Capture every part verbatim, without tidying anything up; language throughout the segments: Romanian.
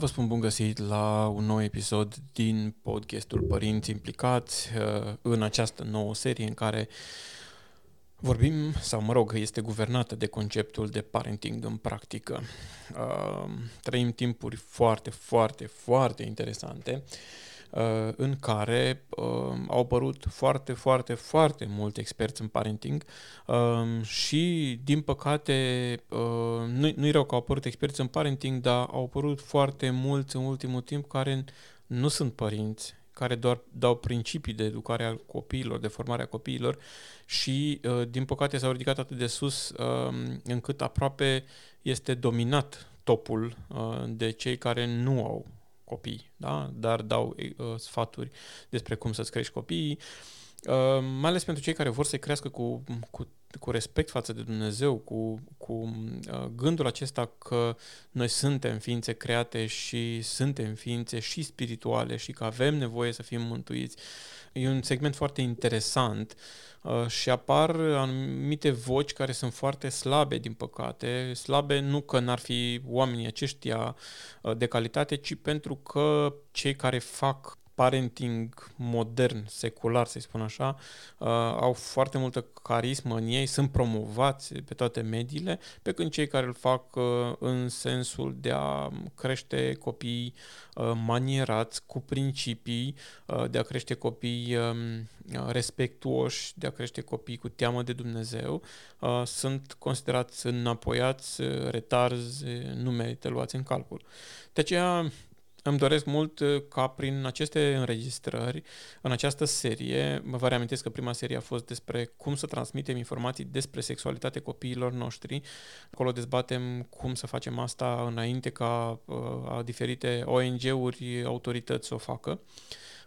vă spun bun găsit la un nou episod din podcastul Părinți Implicați, în această nouă serie în care vorbim, sau mă rog, este guvernată de conceptul de parenting în practică. Trăim timpuri foarte, foarte, foarte interesante în care au apărut foarte, foarte, foarte mulți experți în parenting și, din păcate, nu-i rău că au apărut experți în parenting, dar au apărut foarte mulți în ultimul timp care nu sunt părinți, care doar dau principii de educare a copiilor, de formare a copiilor și, din păcate, s-au ridicat atât de sus încât aproape este dominat topul de cei care nu au copii, da? Dar dau uh, sfaturi despre cum să-ți crești copiii, uh, mai ales pentru cei care vor să crească cu, cu, cu respect față de Dumnezeu, cu, cu uh, gândul acesta că noi suntem ființe create și suntem ființe și spirituale și că avem nevoie să fim mântuiți. E un segment foarte interesant uh, și apar anumite voci care sunt foarte slabe, din păcate. Slabe nu că n-ar fi oamenii aceștia uh, de calitate, ci pentru că cei care fac parenting modern, secular, să-i spun așa, uh, au foarte multă carismă în ei, sunt promovați pe toate mediile, pe când cei care îl fac uh, în sensul de a crește copii uh, manierați, cu principii, uh, de a crește copii uh, respectuoși, de a crește copii cu teamă de Dumnezeu, uh, sunt considerați înapoiați, retarzi, nu merită luați în calcul. De aceea, îmi doresc mult ca prin aceste înregistrări, în această serie, vă reamintesc că prima serie a fost despre cum să transmitem informații despre sexualitate copiilor noștri. Acolo dezbatem cum să facem asta înainte ca uh, diferite O N G-uri, autorități să o facă.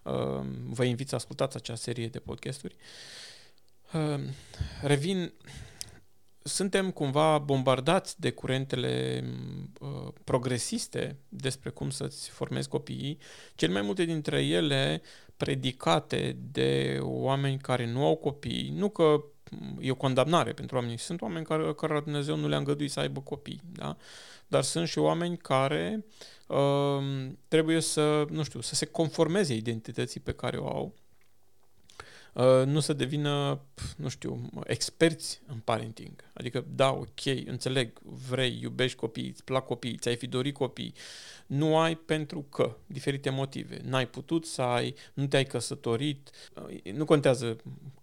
Uh, vă invit să ascultați acea serie de podcasturi. Uh, revin... Suntem cumva bombardați de curentele uh, progresiste despre cum să-ți formezi copiii, cel mai multe dintre ele predicate de oameni care nu au copii, nu că e o condamnare pentru oameni, sunt oameni care, care Dumnezeu nu le-a îngăduit să aibă copii, da? Dar sunt și oameni care uh, trebuie să, nu știu, să se conformeze identității pe care o au, nu să devină, nu știu, experți în parenting. Adică, da, ok, înțeleg, vrei, iubești copiii, îți plac copiii, ți-ai fi dorit copii, nu ai pentru că, diferite motive, n-ai putut să ai, nu te-ai căsătorit, nu contează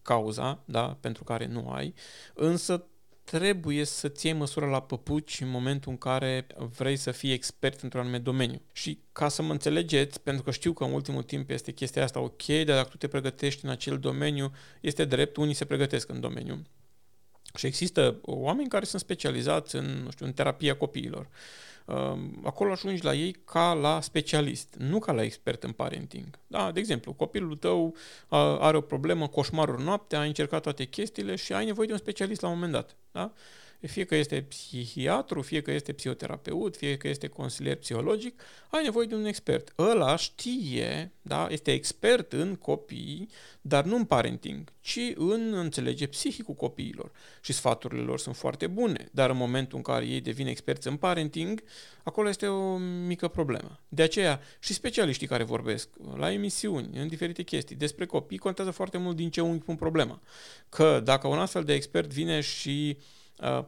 cauza, da, pentru care nu ai, însă trebuie să-ți iei măsura la păpuci în momentul în care vrei să fii expert într-un anume domeniu. Și ca să mă înțelegeți, pentru că știu că în ultimul timp este chestia asta, ok, dar dacă tu te pregătești în acel domeniu, este drept, unii se pregătesc în domeniu. Și există oameni care sunt specializați în, nu știu, în terapia copiilor. Acolo ajungi la ei ca la specialist, nu ca la expert în parenting. Da, de exemplu, copilul tău are o problemă, coșmaruri noaptea, a încercat toate chestiile și ai nevoie de un specialist la un moment dat. Da? Fie că este psihiatru, fie că este psihoterapeut, fie că este consilier psihologic, ai nevoie de un expert. Ăla știe, da, este expert în copii, dar nu în parenting, ci în înțelege psihicul copiilor. Și sfaturile lor sunt foarte bune, dar în momentul în care ei devin experți în parenting, acolo este o mică problemă. De aceea și specialiștii care vorbesc la emisiuni, în diferite chestii, despre copii, contează foarte mult din ce unghi pun problema. Că dacă un astfel de expert vine și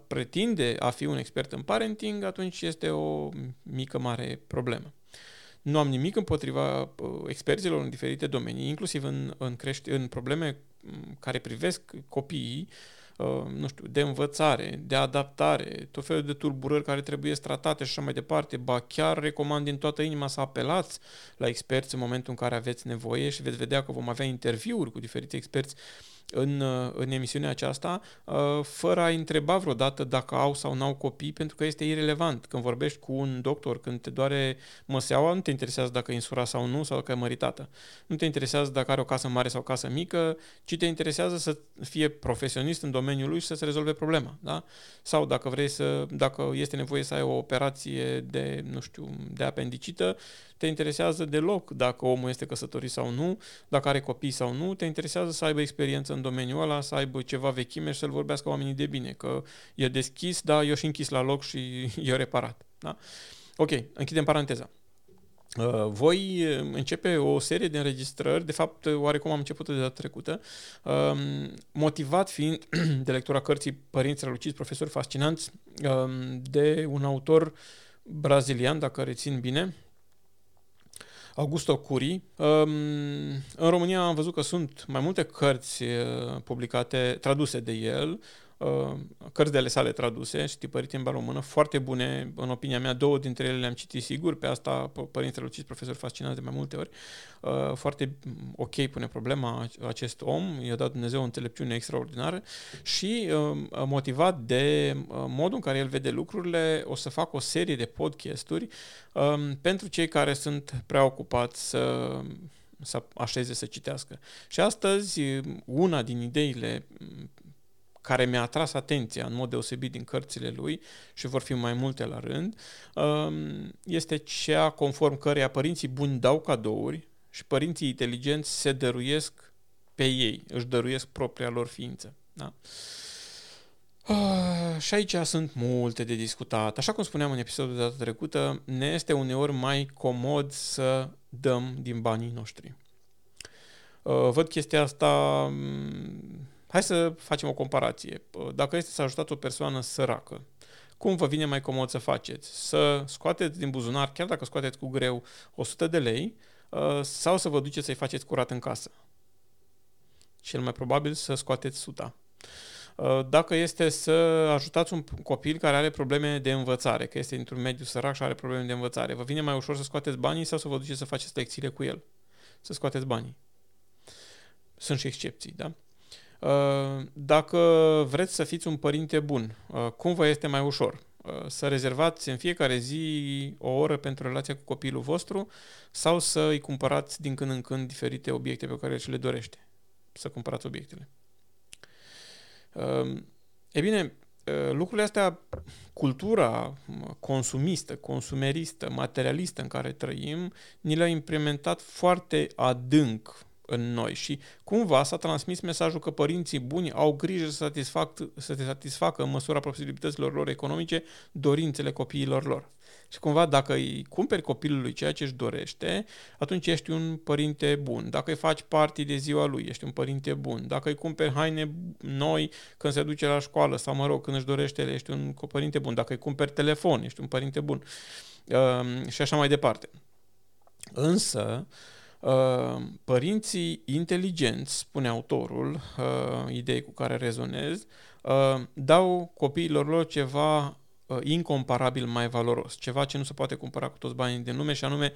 pretinde a fi un expert în parenting, atunci este o mică, mare problemă. Nu am nimic împotriva experților în diferite domenii, inclusiv în, în, crești, în probleme care privesc copiii, nu știu, de învățare, de adaptare, tot felul de tulburări care trebuie tratate și așa mai departe. Ba chiar recomand din toată inima să apelați la experți în momentul în care aveți nevoie și veți vedea că vom avea interviuri cu diferiți experți În, în emisiunea aceasta, fără a întreba vreodată dacă au sau n-au copii, pentru că este irelevant. Când vorbești cu un doctor, când te doare măseaua, nu te interesează dacă e însura sau nu, sau dacă e măritată. Nu te interesează dacă are o casă mare sau o casă mică, ci te interesează să fie profesionist în domeniul lui și să-ți rezolve problema. Da? Sau dacă vrei să, dacă este nevoie să ai o operație de, nu știu, de apendicită, te interesează deloc dacă omul este căsătorit sau nu, dacă are copii sau nu, te interesează să aibă experiență în domeniul ăla, să aibă ceva vechime și să-l vorbească oamenii de bine, că e deschis, dar eu și închis la loc și e reparat. Da? Ok, închidem paranteza. voi începe o serie de înregistrări, de fapt oarecum am început-o de data trecută, motivat fiind de lectura cărții Părinți Raluciți Profesori Fascinanți de un autor brazilian, dacă rețin bine, Augusto Curi. În România am văzut că sunt mai multe cărți publicate, traduse de el, cărți de ale sale traduse și tipărite în română, foarte bune, în opinia mea. Două dintre ele le-am citit sigur, pe asta Părinți Raluciți Profesori Fascinanți de mai multe ori. Foarte ok pune problema acest om, i-a dat Dumnezeu o înțelepciune extraordinară și motivat de modul în care el vede lucrurile, o să fac o serie de podcasturi pentru cei care sunt prea ocupați să să așeze să citească. Și astăzi una din ideile care mi-a atras atenția în mod deosebit din cărțile lui, și vor fi mai multe la rând, este cea conform căreia părinții buni dau cadouri și părinții inteligenți se dăruiesc pe ei, își dăruiesc propria lor ființă. Da? Și aici sunt multe de discutat. Așa cum spuneam în episodul de data trecută, ne este uneori mai comod să dăm din banii noștri. Văd chestia asta... Hai să facem o comparație. Dacă este să ajutați o persoană săracă, cum vă vine mai comod să faceți? Să scoateți din buzunar, chiar dacă scoateți cu greu, o sută de lei sau să vă duceți să-i faceți curat în casă? Cel mai probabil să scoateți suta. Dacă este să ajutați un copil care are probleme de învățare, că este într-un mediu sărac și are probleme de învățare, vă vine mai ușor să scoateți banii sau să vă duceți să faceți lecțiile cu el? Să scoateți banii. Sunt și excepții, da? Dacă vreți să fiți un părinte bun, cum vă este mai ușor? Să rezervați în fiecare zi o oră pentru relația cu copilul vostru sau să îi cumpărați din când în când diferite obiecte pe care și le dorește? Să cumpărați obiectele. E bine, lucrurile astea, cultura consumistă, consumeristă, materialistă în care trăim, ni le-a implementat foarte adânc în noi și cumva s-a transmis mesajul că părinții buni au grijă să, satisfac, să te satisfacă în măsura posibilităților lor economice dorințele copiilor lor. Și cumva dacă îi cumperi copilului ceea ce își dorește, atunci ești un părinte bun. Dacă îi faci party de ziua lui, ești un părinte bun. Dacă îi cumperi haine noi când se duce la școală sau, mă rog, când își dorește, ești un părinte bun. Dacă îi cumperi telefon, ești un părinte bun. Uh, și așa mai departe. Însă, părinții inteligenți, spune autorul, idei cu care rezonez, dau copiilor lor ceva incomparabil mai valoros, ceva ce nu se poate cumpăra cu toți banii din lume, și anume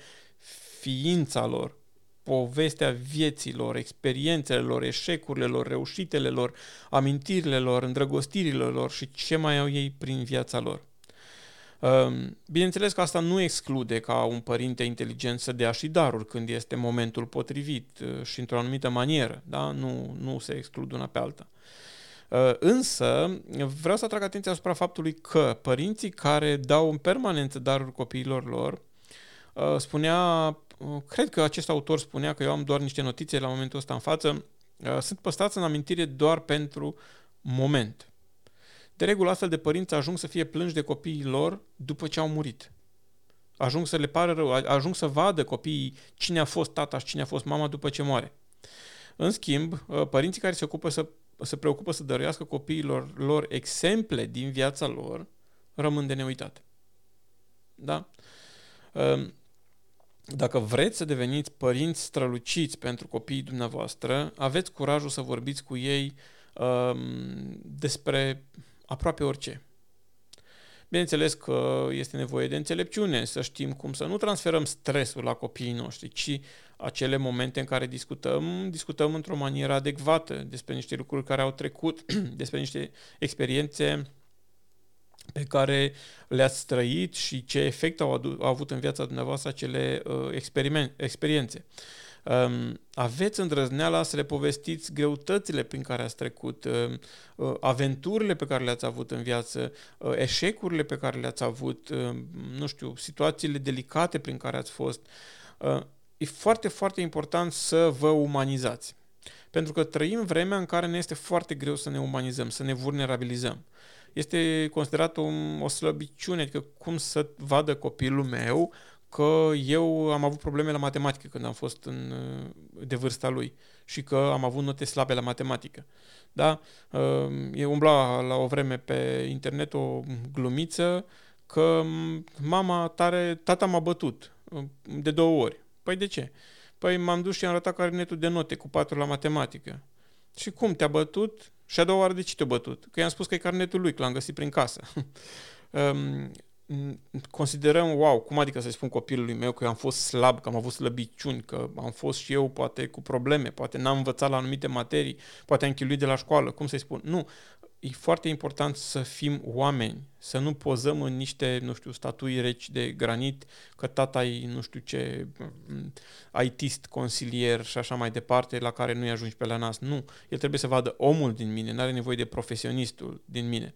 ființa lor, povestea vieții lor, experiențele lor, eșecurile lor, reușitele lor, amintirile lor, îndrăgostirile lor și ce mai au ei prin viața lor. Bineînțeles că asta nu exclude ca un părinte inteligent să dea și daruri când este momentul potrivit și într-o anumită manieră, da? Nu, nu se exclud una pe alta. Însă vreau să atrag atenția asupra faptului că părinții care dau în permanență daruri copiilor lor, spunea, cred că acest autor spunea, că eu am doar niște notițe la momentul ăsta în față, sunt păstrați în amintire doar pentru moment. De regulă, astfel de părinți ajung să fie plânși de copiii lor după ce au murit. Ajung să le pară rău, ajung să vadă copiii cine a fost tata și cine a fost mama după ce moare. În schimb, părinții care se ocupă să, se preocupă să dăruiască copiilor lor exemple din viața lor, rămân de neuitat. Da? Dacă vreți să deveniți părinți străluciți pentru copiii dumneavoastră, aveți curajul să vorbiți cu ei despre aproape orice. Bineînțeles că este nevoie de înțelepciune, să știm cum să nu transferăm stresul la copiii noștri, ci acele momente în care discutăm, discutăm într-o manieră adecvată despre niște lucruri care au trecut, despre niște experiențe pe care le-ați trăit și ce efect au, adu- au avut în viața dumneavoastră acele uh, experiment- experiențe. Aveți îndrăzneala să le povestiți greutățile prin care ați trecut, aventurile pe care le-ați avut în viață, eșecurile pe care le-ați avut, nu știu, situațiile delicate prin care ați fost. E foarte, foarte important să vă umanizați. Pentru că trăim vremea în care ne este foarte greu să ne umanizăm, să ne vulnerabilizăm. Este considerat o, o slăbiciune, adică cum să vadă copilul meu că eu am avut probleme la matematică când am fost în, de vârsta lui și că am avut note slabe la matematică. Da? Eu umbla la o vreme pe internet o glumiță că mama tare, tata m-a bătut de două ori. Păi de ce? Păi m-am dus și am arătat carnetul de note cu patru la matematică. Și cum te-a bătut? Și a doua oară de ce te-a bătut? Că i-am spus că e carnetul lui, că l-am găsit prin casă. Considerăm, wow, cum adică să-i spun copilului meu că eu am fost slab, că am avut slăbiciuni, că am fost și eu poate cu probleme, poate n-am învățat la anumite materii, poate am chinuit de la școală, cum să-i spun? Nu, e foarte important să fim oameni, să nu pozăm în niște, nu știu, statui reci de granit, că tata e, nu știu ce, I T-ist, consilier și așa mai departe, la care nu-i ajungi pe la nas. Nu, el trebuie să vadă omul din mine, n-are nevoie de profesionistul din mine.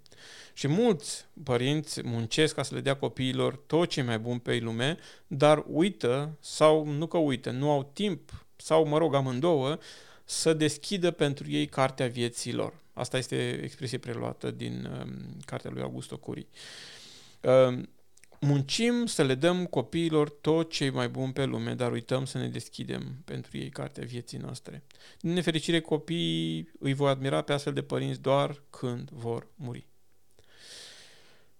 Și mulți părinți muncesc ca să le dea copiilor tot ce e mai bun pe lume, dar uită sau nu că uită, nu au timp sau, mă rog, amândouă, să deschidă pentru ei cartea vieții lor. Asta este expresie preluată din um, cartea lui Augusto Curi. Um, muncim să le dăm copiilor tot ce e mai bun pe lume, dar uităm să ne deschidem pentru ei cartea vieții noastre. Din nefericire, copiii îi vor admira pe astfel de părinți doar când vor muri.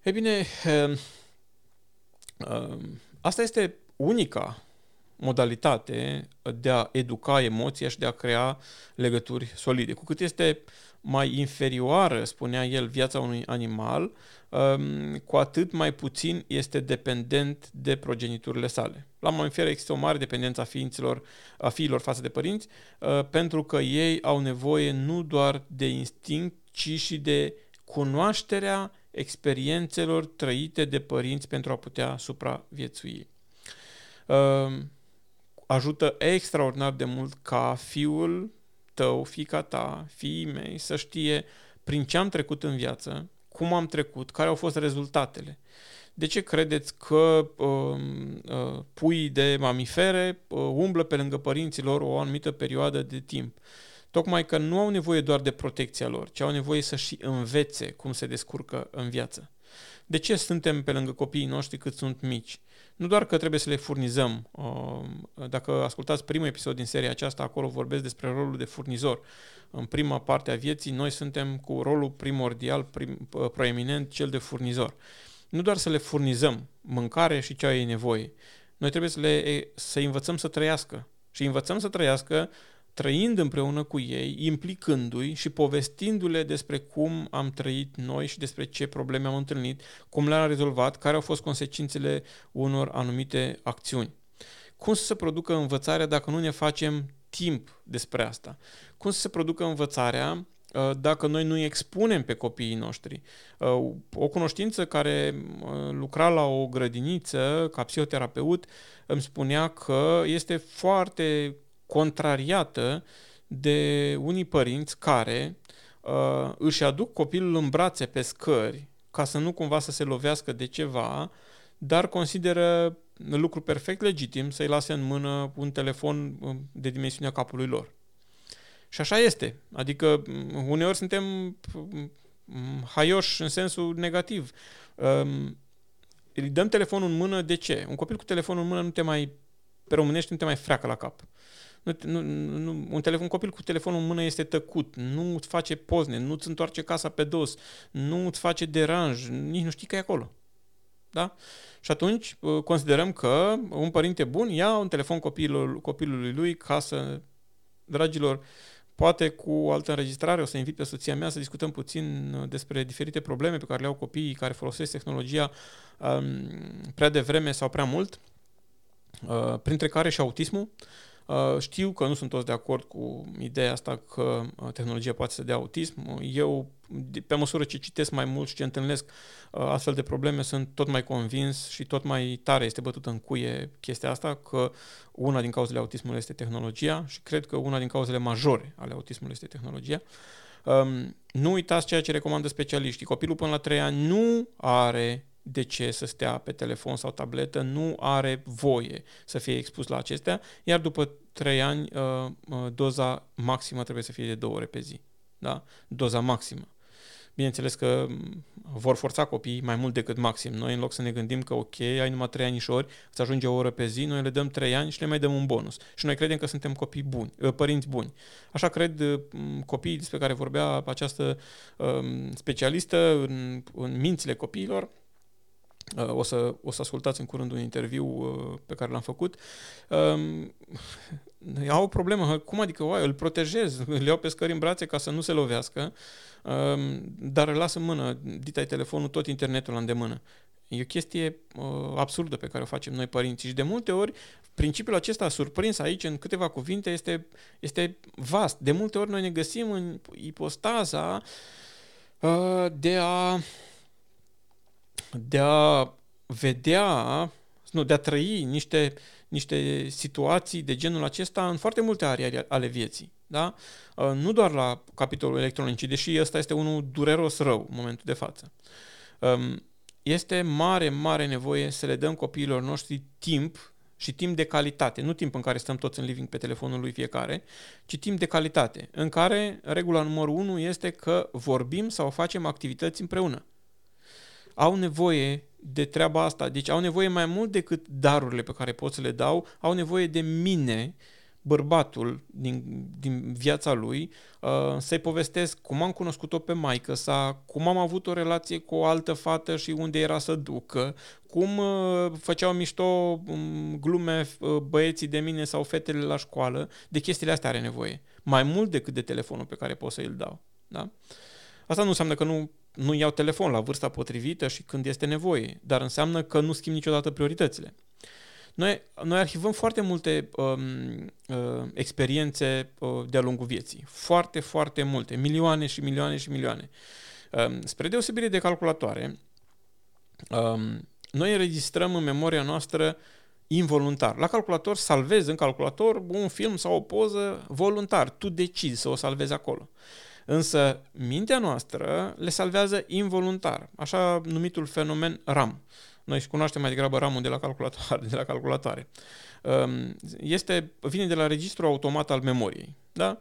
E bine, um, um, asta este unica modalitate de a educa emoția și de a crea legături solide. Cu cât este mai inferioară, spunea el, viața unui animal, cu atât mai puțin este dependent de progeniturile sale. La mamifere există o mare dependență a ființilor, a fiilor față de părinți, pentru că ei au nevoie nu doar de instinct, ci și de cunoașterea experiențelor trăite de părinți pentru a putea supraviețui. Ajută extraordinar de mult ca fiul tău, fiica ta, fiii mei să știe prin ce am trecut în viață, cum am trecut, care au fost rezultatele. De ce credeți că uh, uh, puii de mamifere uh, umblă pe lângă părinții lor o anumită perioadă de timp? Tocmai că nu au nevoie doar de protecția lor, ci au nevoie să și învețe cum se descurcă în viață. De ce suntem pe lângă copiii noștri cât sunt mici? Nu doar că trebuie să le furnizăm. Dacă ascultați primul episod din seria aceasta, acolo vorbesc despre rolul de furnizor. În prima parte a vieții, noi suntem cu rolul primordial, prim, proeminent, cel de furnizor. Nu doar să le furnizăm mâncare și ce au ei nevoie. Noi trebuie să le să învățăm să trăiască. Și învățăm să trăiască trăind împreună cu ei, implicându-i și povestindu-le despre cum am trăit noi și despre ce probleme am întâlnit, cum le-am rezolvat, care au fost consecințele unor anumite acțiuni. Cum să se producă învățarea dacă nu ne facem timp despre asta? Cum să se producă învățarea dacă noi nu expunem pe copiii noștri? O cunoștință care lucra la o grădiniță ca psihoterapeut îmi spunea că este foarte contrariată de unii părinți care uh, își aduc copilul în brațe pe scări ca să nu cumva să se lovească de ceva, dar consideră lucru perfect legitim să-i lase în mână un telefon de dimensiunea capului lor. Și așa este. Adică uneori suntem haioși în sensul negativ. Um, îi dăm telefonul în mână, de ce? Un copil cu telefonul în mână nu te mai, pe românești, nu te mai freacă la cap. Nu, nu, nu, un, telefon, un copil cu telefonul în mână este tăcut, nu îți face pozne, nu îți întoarce casa pe dos, nu îți face deranj, nici nu știi că e acolo. Da? Și atunci considerăm că un părinte bun ia un telefon copilul, copilului lui ca să, dragilor, poate cu altă înregistrare o să invit pe soția mea să discutăm puțin despre diferite probleme pe care le au copiii care folosesc tehnologia um, prea devreme sau prea mult, uh, printre care și autismul. Știu că nu sunt toți de acord cu ideea asta că tehnologia poate să dea autism. Eu, pe măsură ce citesc mai mult și ce întâlnesc astfel de probleme, sunt tot mai convins și tot mai tare este bătută în cuie chestia asta, că una din cauzele autismului este tehnologia și cred că una din cauzele majore ale autismului este tehnologia. Nu uitați ceea ce recomandă specialiștii. Copilul până la trei ani nu are de ce să stea pe telefon sau tabletă, nu are voie să fie expus la acestea, iar după trei ani doza maximă trebuie să fie de două ore pe zi. Da? Doza maximă. bineînțeles că vor forța copiii mai mult decât maxim. Noi, în loc să ne gândim că, ok, ai numai trei anișori, îți ajunge o oră pe zi, noi le dăm trei ani și le mai dăm un bonus. Și noi credem că suntem copii buni, părinți buni. Așa cred copiii despre care vorbea această specialistă în, în mințile copiilor. O să, o să ascultați în curând un interviu pe care l-am făcut. Au o problemă. Cum adică? Oai, îl protejez, îl iau pe scări în brațe ca să nu se lovească, dar îl las în mână. Dita-i telefonul, tot internetul la îndemână. E o chestie absurdă pe care o facem noi părinții și de multe ori principiul acesta surprins aici în câteva cuvinte este, este vast. De multe ori noi ne găsim în ipostaza de a de a vedea, nu, de a trăi niște, niște situații de genul acesta în foarte multe arii ale vieții. Da? Nu doar la capitolul electronic, deși ăsta este unul dureros rău în momentul de față. Este mare, mare nevoie să le dăm copiilor noștri timp și timp de calitate. Nu timp în care stăm toți în living pe telefonul lui fiecare, ci timp de calitate, în care regula numărul unu este că vorbim sau facem activități împreună. Au nevoie de treaba asta, deci au nevoie mai mult decât darurile pe care pot să le dau, au nevoie de mine, bărbatul din, din viața lui, uh, să-i povestesc cum am cunoscut-o pe maică-sa, cum am avut o relație cu o altă fată și unde era să ducă, cum uh, făceau mișto um, glume uh, băieții de mine sau fetele la școală. De chestiile astea are nevoie, mai mult decât de telefonul pe care pot să-i dau. Da? Asta nu înseamnă că nu Nu iau telefon la vârsta potrivită și când este nevoie, dar înseamnă că nu schimb niciodată prioritățile. Noi, noi arhivăm foarte multe um, experiențe de-a lungul vieții. Foarte, foarte multe. Milioane și milioane și milioane. Um, spre deosebire de calculatoare, um, noi înregistrăm în memoria noastră involuntar. La calculator salvezi în calculator un film sau o poză voluntar. Tu decizi să o salvezi acolo. Însă mintea noastră le salvează involuntar, așa numitul fenomen RAM. Noi și cunoaștem mai degrabă RAM-ul de la calculatoare, de la calculatoare. Este, vine de la registrul automat al memoriei. Da?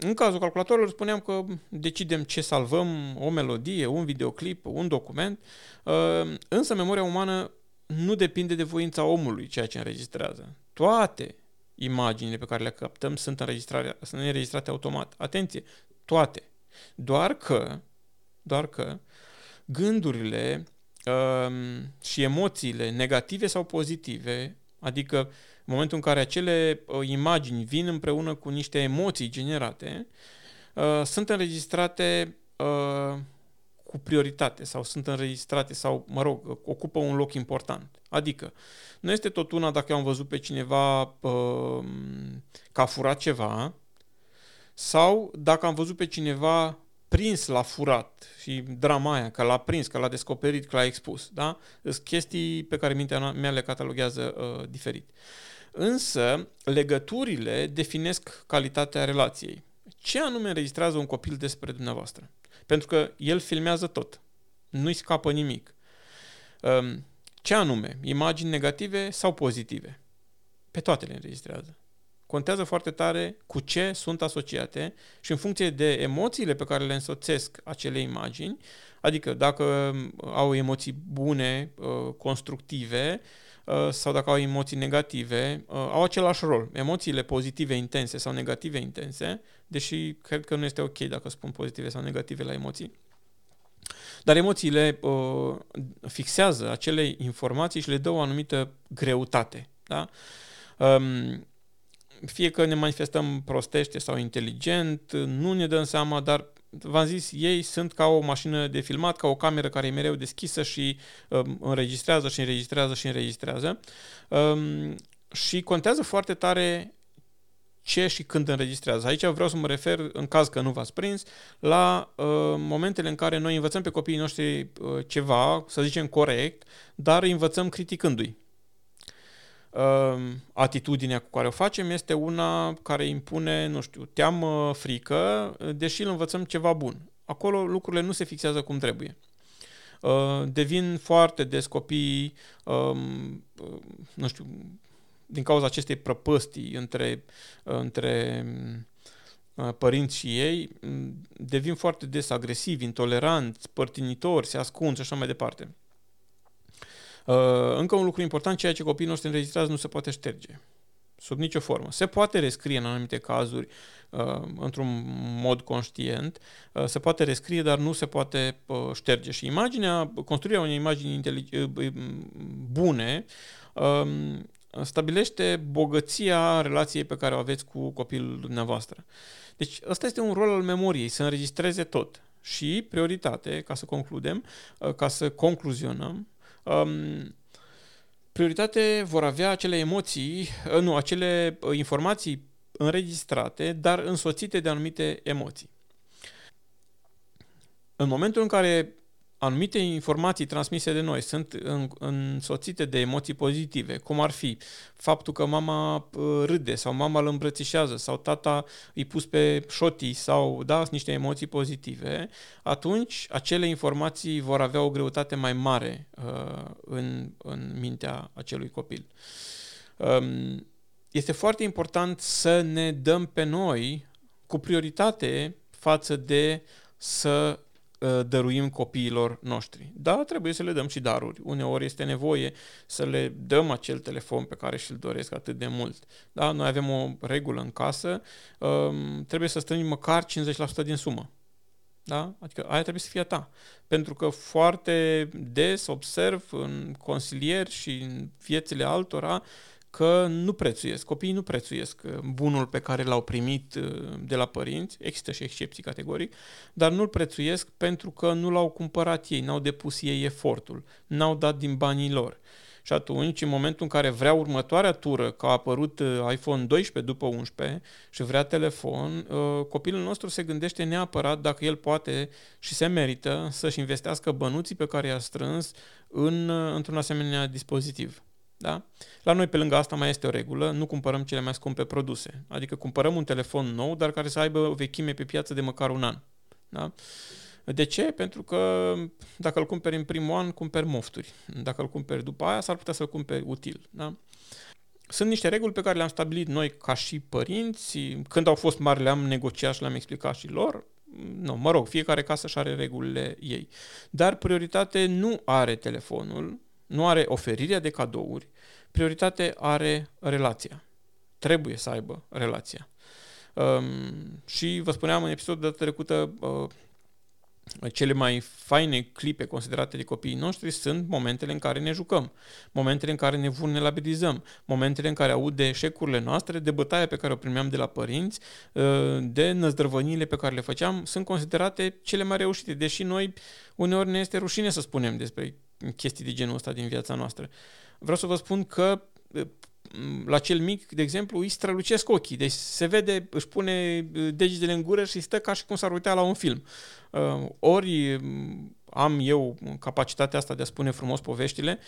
În cazul calculatorilor spuneam că decidem ce salvăm, o melodie, un videoclip, un document, însă memoria umană nu depinde de voința omului ceea ce înregistrează. Toate imaginile pe care le captăm sunt înregistrate, sunt înregistrate automat. Atenție, toate. Doar că, doar că gândurile um, și emoțiile negative sau pozitive, adică în momentul în care acele imagini vin împreună cu niște emoții generate, uh, sunt înregistrate uh, cu prioritate sau sunt înregistrate sau, mă rog, ocupă un loc important. Adică, nu este tot una dacă am văzut pe cineva uh, că a furat ceva sau dacă am văzut pe cineva prins la furat și drama aia, că l-a prins, că l-a descoperit, că l-a expus. Da? Sunt chestii pe care mintea mea le cataloguează uh, diferit. Însă, legăturile definesc calitatea relației. Ce anume înregistrează un copil despre dumneavoastră? Pentru că el filmează tot. Nu-i scapă nimic. Ce anume? Imagini negative sau pozitive? Pe toate le înregistrează. Contează foarte tare cu ce sunt asociate și în funcție de emoțiile pe care le însoțesc acele imagini, adică dacă au emoții bune, constructive, sau dacă au emoții negative, au același rol. Emoțiile pozitive intense sau negative intense, deși cred că nu este ok dacă spun pozitive sau negative la emoții, dar emoțiile uh, fixează acele informații și le dă o anumită greutate. Da? Um, fie că ne manifestăm prostește sau inteligent, nu ne dăm seama, dar v-am zis, ei sunt ca o mașină de filmat, ca o cameră care e mereu deschisă și um, înregistrează și înregistrează și înregistrează. Um, și contează foarte tare ce și când înregistrează. Aici vreau să mă refer, în caz că nu v-ați prins, la uh, momentele în care noi învățăm pe copiii noștri uh, ceva, să zicem corect, dar învățăm criticându-i. Atitudinea cu care o facem este una care impune, nu știu, teamă, frică, deși îl învățăm ceva bun. Acolo lucrurile nu se fixează cum trebuie. Devin foarte des copii, nu știu, din cauza acestei prăpăstii între, între părinți și ei devin foarte des agresivi, intoleranți, părtinitori, se ascund și așa mai departe. Încă un lucru important, ceea ce copiii noștri înregistrează nu se poate șterge. Sub nicio formă. Se poate rescrie în anumite cazuri, într-un mod conștient, se poate rescrie, dar nu se poate șterge. Și imaginea, construirea unei imagini intelig- bune stabilește bogăția relației pe care o aveți cu copilul dumneavoastră. Deci ăsta este un rol al memoriei, să înregistreze tot. Și prioritate, ca să concludem, ca să concluzionăm, prioritate vor avea acele emoții, nu, acele informații înregistrate, dar însoțite de anumite emoții. În momentul în care anumite informații transmise de noi sunt însoțite de emoții pozitive, cum ar fi faptul că mama râde sau mama îl îmbrățișează sau tata îi pus pe șotii sau, da, sunt niște emoții pozitive, atunci acele informații vor avea o greutate mai mare uh, în, în mintea acelui copil. Um, este foarte important să ne dăm pe noi cu prioritate față de să dăruim copiilor noștri. Da, trebuie să le dăm și daruri. Uneori este nevoie să le dăm acel telefon pe care și-l doresc atât de mult. Da, noi avem o regulă în casă, trebuie să strângem măcar cincizeci la sută din sumă. Da? Adică aia trebuie să fie a ta. Pentru că foarte des observ în consilieri și în viețile altora că nu prețuiesc, copiii nu prețuiesc bunul pe care l-au primit de la părinți, există și excepții categoric, dar nu-l prețuiesc pentru că nu l-au cumpărat ei, n-au depus ei efortul, n-au dat din banii lor. Și atunci, în momentul în care vrea următoarea tură, că a apărut iPhone doisprezece după unsprezece și vrea telefon, copilul nostru se gândește neapărat dacă el poate și se merită să-și investească bănuții pe care i-a strâns în, într-un asemenea dispozitiv. Da? La noi, pe lângă asta, mai este o regulă, nu cumpărăm cele mai scumpe produse. Adică cumpărăm un telefon nou, dar care să aibă o vechime pe piață de măcar un an. Da? De ce? Pentru că dacă îl cumperi în primul an, cumperi mofturi. Dacă îl cumperi după aia, s-ar putea să-l cumperi util. Da? Sunt niște reguli pe care le-am stabilit noi ca și părinți. Când au fost mari, le-am negociat și le-am explicat și lor. No, mă rog, fiecare casă și are regulile ei. Dar prioritate nu are telefonul, nu are oferirea de cadouri, prioritate are relația. Trebuie să aibă relația. Um, și vă spuneam în episodul de data trecută, uh, cele mai faine clipe considerate de copiii noștri sunt momentele în care ne jucăm, momentele în care ne vulnerabilizăm, momentele în care aud de eșecurile noastre, de bătaia pe care o primeam de la părinți, uh, de năzdrăvăniile pe care le făceam, sunt considerate cele mai reușite, deși noi uneori ne este rușine să spunem despre chestii de genul ăsta din viața noastră. Vreau să vă spun că la cel mic, de exemplu, îi strălucesc ochii, deci se vede, își pune degetele în gură și stă ca și cum s-ar uita la un film. Ori am eu capacitatea asta de a spune frumos poveștile,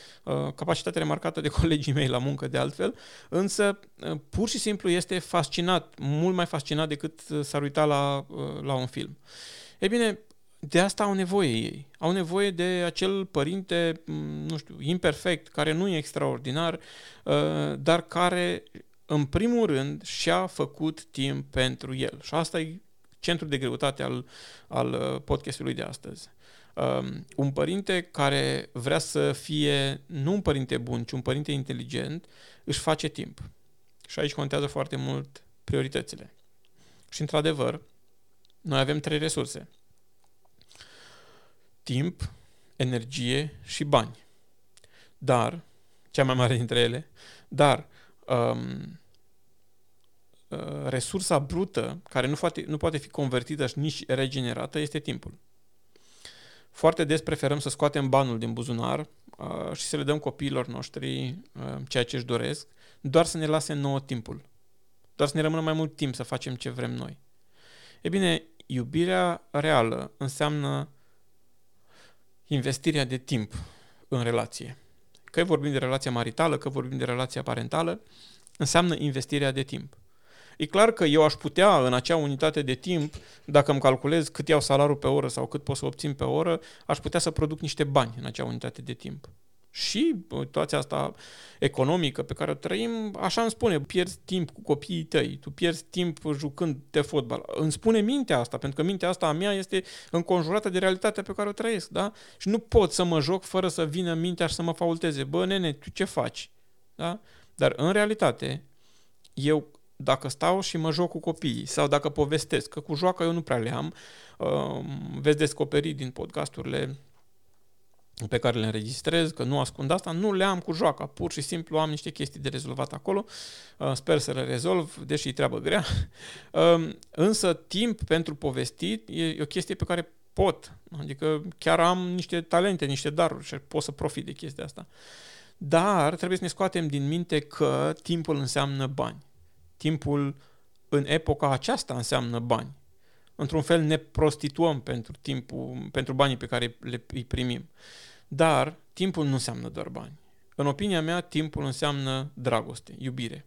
capacitatea remarcată de colegii mei la muncă de altfel, însă pur și simplu este fascinat, mult mai fascinat decât s-ar uita la, la un film. Ei bine, de asta au nevoie ei. Au nevoie de acel părinte, nu știu, imperfect, care nu e extraordinar, dar care, în primul rând, și-a făcut timp pentru el. Și asta e centrul de greutate al, al podcastului de astăzi. Un părinte care vrea să fie, nu un părinte bun, ci un părinte inteligent, își face timp. Și aici contează foarte mult prioritățile. Și, într-adevăr, noi avem trei resurse. Timp, energie și bani. Dar, cea mai mare dintre ele, dar um, uh, resursa brută, care nu poate, nu poate fi convertită și nici regenerată, este timpul. Foarte des preferăm să scoatem banul din buzunar uh, și să le dăm copiilor noștri uh, ceea ce își doresc, doar să ne lase nouă timpul. Doar să ne rămână mai mult timp să facem ce vrem noi. E bine, iubirea reală înseamnă investirea de timp în relație. Că vorbim de relația maritală, că vorbim de relația parentală, înseamnă investirea de timp. E clar că eu aș putea, în acea unitate de timp, dacă îmi calculez cât iau salariul pe oră sau cât pot să obțin pe oră, aș putea să produc niște bani în acea unitate de timp. Și situația asta economică pe care o trăim, așa îmi spune, pierzi timp cu copiii tăi, tu pierzi timp jucând de fotbal. Îmi spune mintea asta, pentru că mintea asta a mea este înconjurată de realitatea pe care o trăiesc, da? Și nu pot să mă joc fără să vină mintea și să mă faulteze. Bă, nene, tu ce faci? Da? Dar în realitate, eu dacă stau și mă joc cu copiii sau dacă povestesc, că cu joacă eu nu prea le am, veți descoperi din podcasturile pe care le înregistrez, că nu ascund asta, nu le am cu joaca, pur și simplu am niște chestii de rezolvat acolo, sper să le rezolv, deși e treabă grea, însă timp pentru povestit e o chestie pe care pot, adică chiar am niște talente, niște daruri și pot să profit de chestia asta. Dar trebuie să ne scoatem din minte că timpul înseamnă bani. Timpul în epoca aceasta înseamnă bani. Într-un fel ne prostituăm pentru timpul, pentru banii pe care le, îi primim. Dar timpul nu înseamnă doar bani. În opinia mea, timpul înseamnă dragoste, iubire.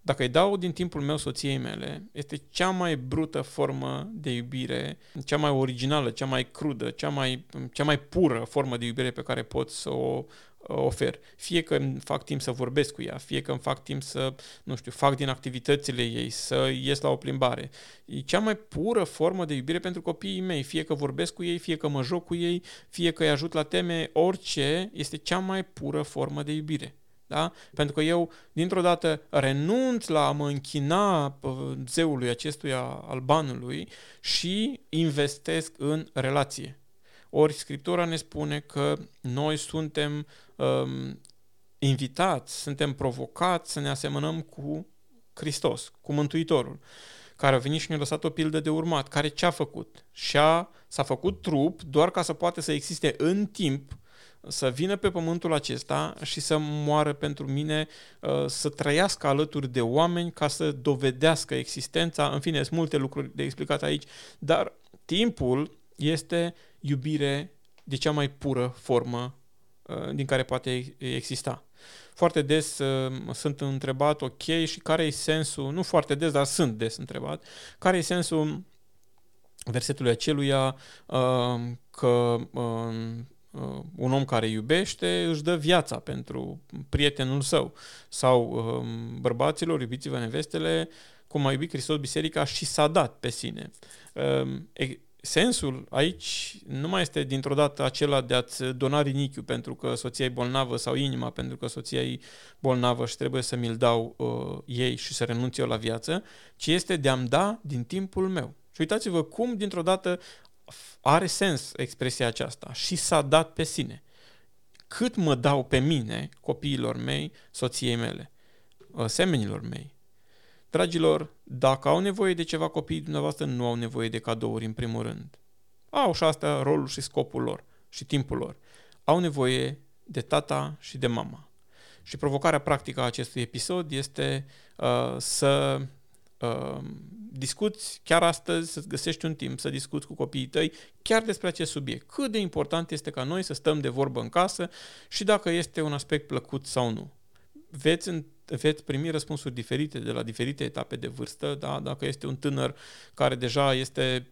Dacă îi dau din timpul meu soției mele, este cea mai brută formă de iubire, cea mai originală, cea mai crudă, cea mai, cea mai pură formă de iubire pe care pot să o ofer. Fie că îmi fac timp să vorbesc cu ea, fie că îmi fac timp să, nu știu, fac din activitățile ei, să ies la o plimbare. E cea mai pură formă de iubire pentru copiii mei, fie că vorbesc cu ei, fie că mă joc cu ei, fie că îi ajut la teme, orice, este cea mai pură formă de iubire. Da? Pentru că eu, dintr-o dată, renunț la a mă închina zeului acestuia albanului și investesc în relație. Ori Scriptura ne spune că noi suntem um, invitați, suntem provocați să ne asemănăm cu Hristos, cu Mântuitorul, care a venit și ne-a lăsat o pildă de urmat, care ce-a făcut? Și-a, s-a făcut trup doar ca să poată să existe în timp, să vină pe pământul acesta și să moară pentru mine, să trăiască alături de oameni ca să dovedească existența. În fine, sunt multe lucruri de explicat aici, dar timpul este iubire de cea mai pură formă din care poate exista. Foarte des sunt întrebat, ok, și care e sensul, nu foarte des, dar sunt des întrebat, care e sensul versetului aceluia că un om care iubește își dă viața pentru prietenul său. Sau bărbaților, iubiți-vă nevestele, cum a iubit Hristos biserica și s-a dat pe sine. Sensul aici nu mai este dintr-o dată acela de a-ți dona rinichiul pentru că soția e bolnavă sau inima pentru că soția e bolnavă și trebuie să mi-l dau uh, ei și să renunț eu la viață, ci este de a-mi da din timpul meu. Și uitați-vă cum dintr-o dată are sens expresia aceasta și s-a dat pe sine. Cât mă dau pe mine, copiilor mei, soției mele, semenilor mei. Dragilor, dacă au nevoie de ceva, copiii dumneavoastră nu au nevoie de cadouri în primul rând. Au și asta rolul și scopul lor și timpul lor. Au nevoie de tata și de mama. Și provocarea practică a acestui episod este uh, să uh, discuți chiar astăzi, să-ți găsești un timp să discuți cu copiii tăi chiar despre acest subiect. Cât de important este ca noi să stăm de vorbă în casă și dacă este un aspect plăcut sau nu. Veți întâlni veți primi răspunsuri diferite de la diferite etape de vârstă, da? Dacă este un tânăr care deja este,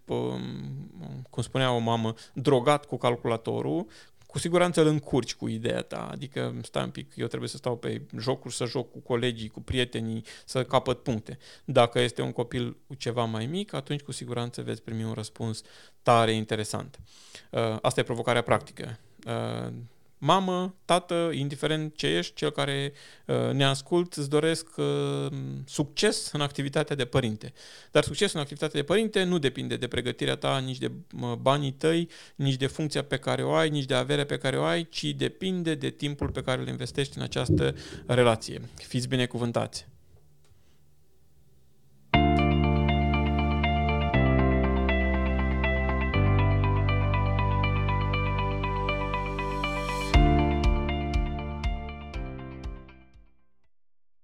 cum spunea o mamă, drogat cu calculatorul, cu siguranță îl încurci cu ideea ta, adică stai un pic, eu trebuie să stau pe jocuri, să joc cu colegii, cu prietenii, să capăt puncte. Dacă este un copil ceva mai mic, atunci cu siguranță veți primi un răspuns tare interesant. Asta e provocarea practică. Mamă, tată, indiferent ce ești, cel care ne ascult, îți doresc succes în activitatea de părinte. Dar succesul în activitatea de părinte nu depinde de pregătirea ta, nici de banii tăi, nici de funcția pe care o ai, nici de averea pe care o ai, ci depinde de timpul pe care îl investești în această relație. Fiți binecuvântați!